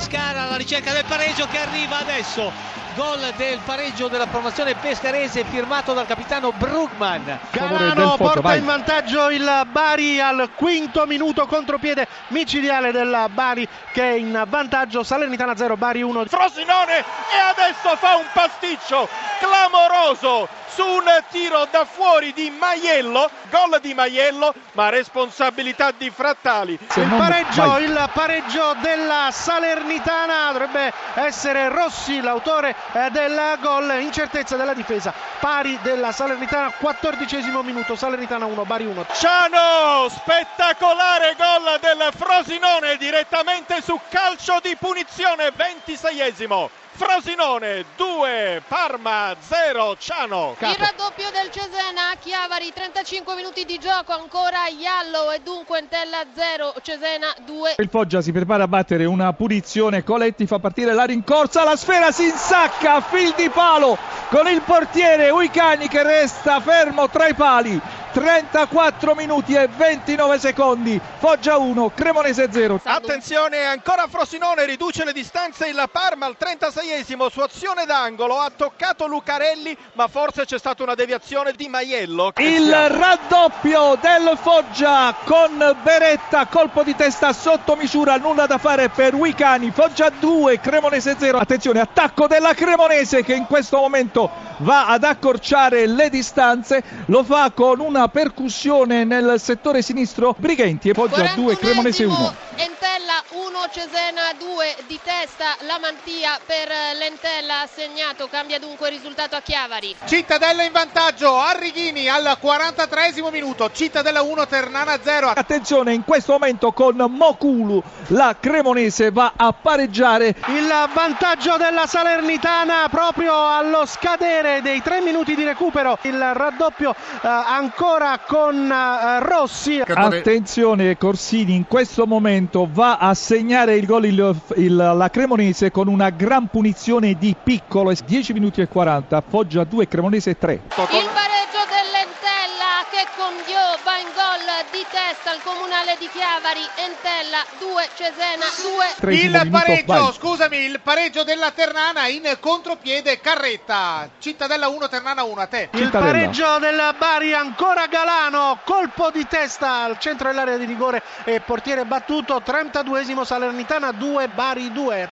Pescara alla ricerca del pareggio che arriva adesso. Gol del pareggio della formazione pescarese firmato dal capitano Brugman. Galano porta in vantaggio il Bari al quinto minuto, contropiede micidiale del Bari che è in vantaggio. Salernitana 0 Bari 1. Frosinone e adesso fa un pasticcio clamoroso su un tiro da fuori di Maiello, gol di Maiello ma responsabilità di Frattali. Il pareggio della Salernitana dovrebbe essere Rossi l'autore del gol, incertezza della difesa, pari della Salernitana, 14° minuto, Salernitana 1 Bari 1. Ciano, spettacolare gol del Frosinone direttamente su calcio di punizione, 26esimo. Frosinone 2, Parma 0, Ciano. Capo. Il raddoppio del Cesena a Chiavari, 35 minuti di gioco ancora, Iallo e dunque Entella 0, Cesena 2. Il Poggia si prepara a battere una punizione, Coletti fa partire la rincorsa, la sfera si insacca, fil di palo con il portiere Vicani che resta fermo tra i pali. 34 minuti e 29 secondi, Foggia 1, Cremonese 0. Attenzione, ancora Frosinone riduce le distanze, il Parma al 36esimo su azione d'angolo, ha toccato Lucarelli ma forse c'è stata una deviazione di Maiello. Il raddoppio del Foggia con Beretta, colpo di testa sotto misura, nulla da fare per Vicani. Foggia 2, Cremonese 0. Attenzione, attacco della Cremonese che in questo momento va ad accorciare le distanze, lo fa con una percussione nel settore sinistro, Brighenti e Poggio 2, Cremonese 1. Entella 1, Cesena 2, di testa La Mantia per l'Entella ha segnato, cambia dunque il risultato a Chiavari. Cittadella in vantaggio, Arrighini al 43esimo minuto, Cittadella 1, Ternana 0. Attenzione, in questo momento con Mokulu la Cremonese va a pareggiare. Il vantaggio della Salernitana proprio allo scadere dei 3 minuti di recupero, il raddoppio ancora con Rossi. Attenzione, Corsini in questo momento va a segnare il gol la Cremonese con una gran punizione di Piccolo. 10 minuti e 40, Foggia 2, Cremonese 3. Il pareggio dell'Entella che con Dio va in gol di testa al comunale di Chiavari. Entella 2, Cesena 2. Il pareggio della Ternana in contropiede, Carretta. Cittadella 1, Ternana 1, a te. Cittadella. Il pareggio della Bari ancora Galano, colpo di testa al centro dell'area di rigore e portiere battuto, 32esimo Salernitana 2, Bari 2.